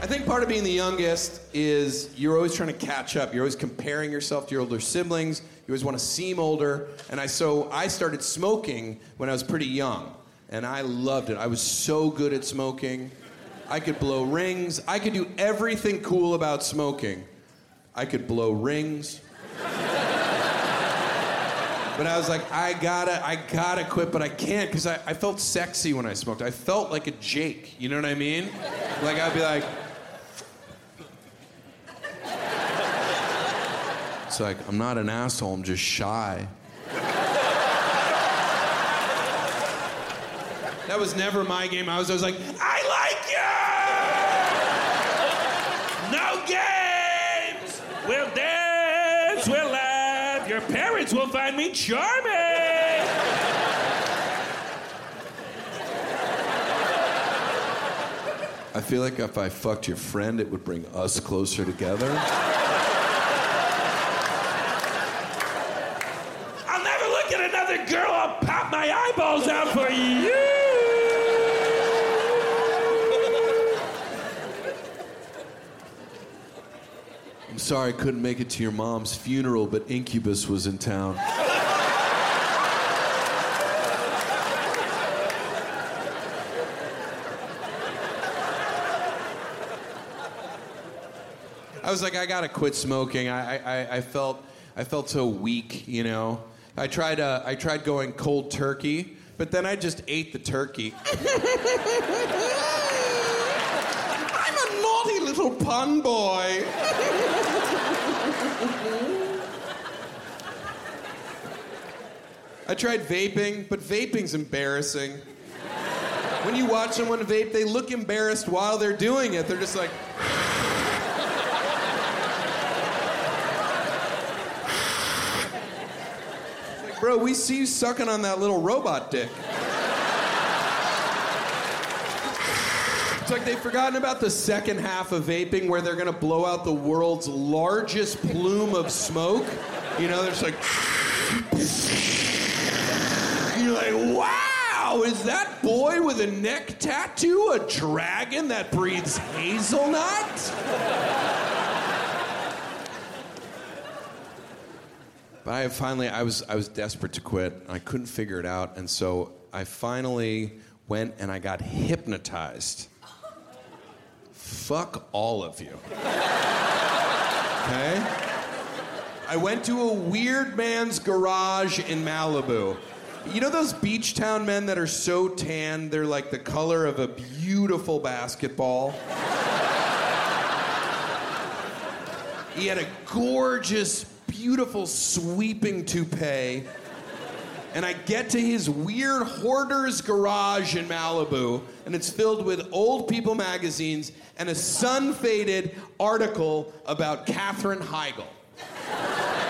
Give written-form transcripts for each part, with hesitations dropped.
I think part of being the youngest is you're always trying to catch up. You're always comparing yourself to your older siblings. You always want to seem older. And I started smoking when I was pretty young, and I loved it. I was so good at smoking. I could blow rings. I could do everything cool about smoking. I could blow rings. But I was like, I gotta quit, but I can't, because I felt sexy when I smoked. I felt like a Jake, you know what I mean? Like, I'd be like... It's like, I'm not an asshole, I'm just shy. That was never my game. I was like, I like you! No games! We'll dance, we'll laugh. Your parents will find me charming! I feel like if I fucked your friend, it would bring us closer together. Girl, I'll pop my eyeballs out for you. I'm sorry I couldn't make it to your mom's funeral, but Incubus was in town. I was like, I gotta quit smoking. I felt so weak, you know. I tried going cold turkey, but then I just ate the turkey. I'm a naughty little pun boy. I tried vaping, but vaping's embarrassing. When you watch someone vape, they look embarrassed while they're doing it. They're just like... Bro, we see you sucking on that little robot dick. It's like they've forgotten about the second half of vaping where they're going to blow out the world's largest plume of smoke. You know, they're just like... And you're like, wow, is that boy with a neck tattoo a dragon that breathes hazelnut? But I was desperate to quit. I couldn't figure it out, and so I finally went and I got hypnotized. Fuck all of you. Okay? I went to a weird man's garage in Malibu. You know those beach town men that are so tan, they're like the color of a beautiful basketball? He had a gorgeous... beautiful sweeping toupee, and I get to his weird hoarder's garage in Malibu, and it's filled with old people magazines and a sun-faded article about Katherine Heigl.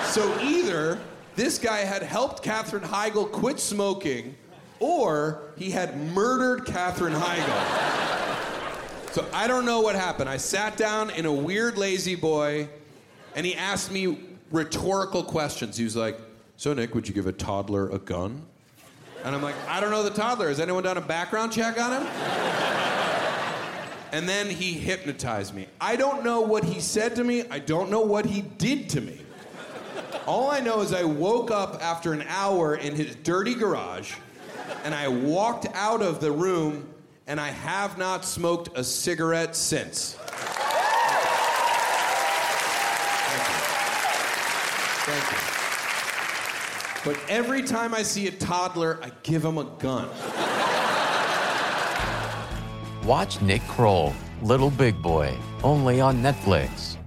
So either this guy had helped Katherine Heigl quit smoking, or he had murdered Katherine Heigl. So I don't know what happened. I sat down in a weird lazy boy, and he asked me rhetorical questions. He was like, so Nick, would you give a toddler a gun? And I'm like, I don't know the toddler. Has anyone done a background check on him? And then he hypnotized me. I don't know what he said to me. I don't know what he did to me. All I know is I woke up after an hour in his dirty garage, and I walked out of the room, and I have not smoked a cigarette since. Thank you. But every time I see a toddler, I give him a gun. Watch Nick Kroll, Little Big Boy, only on Netflix.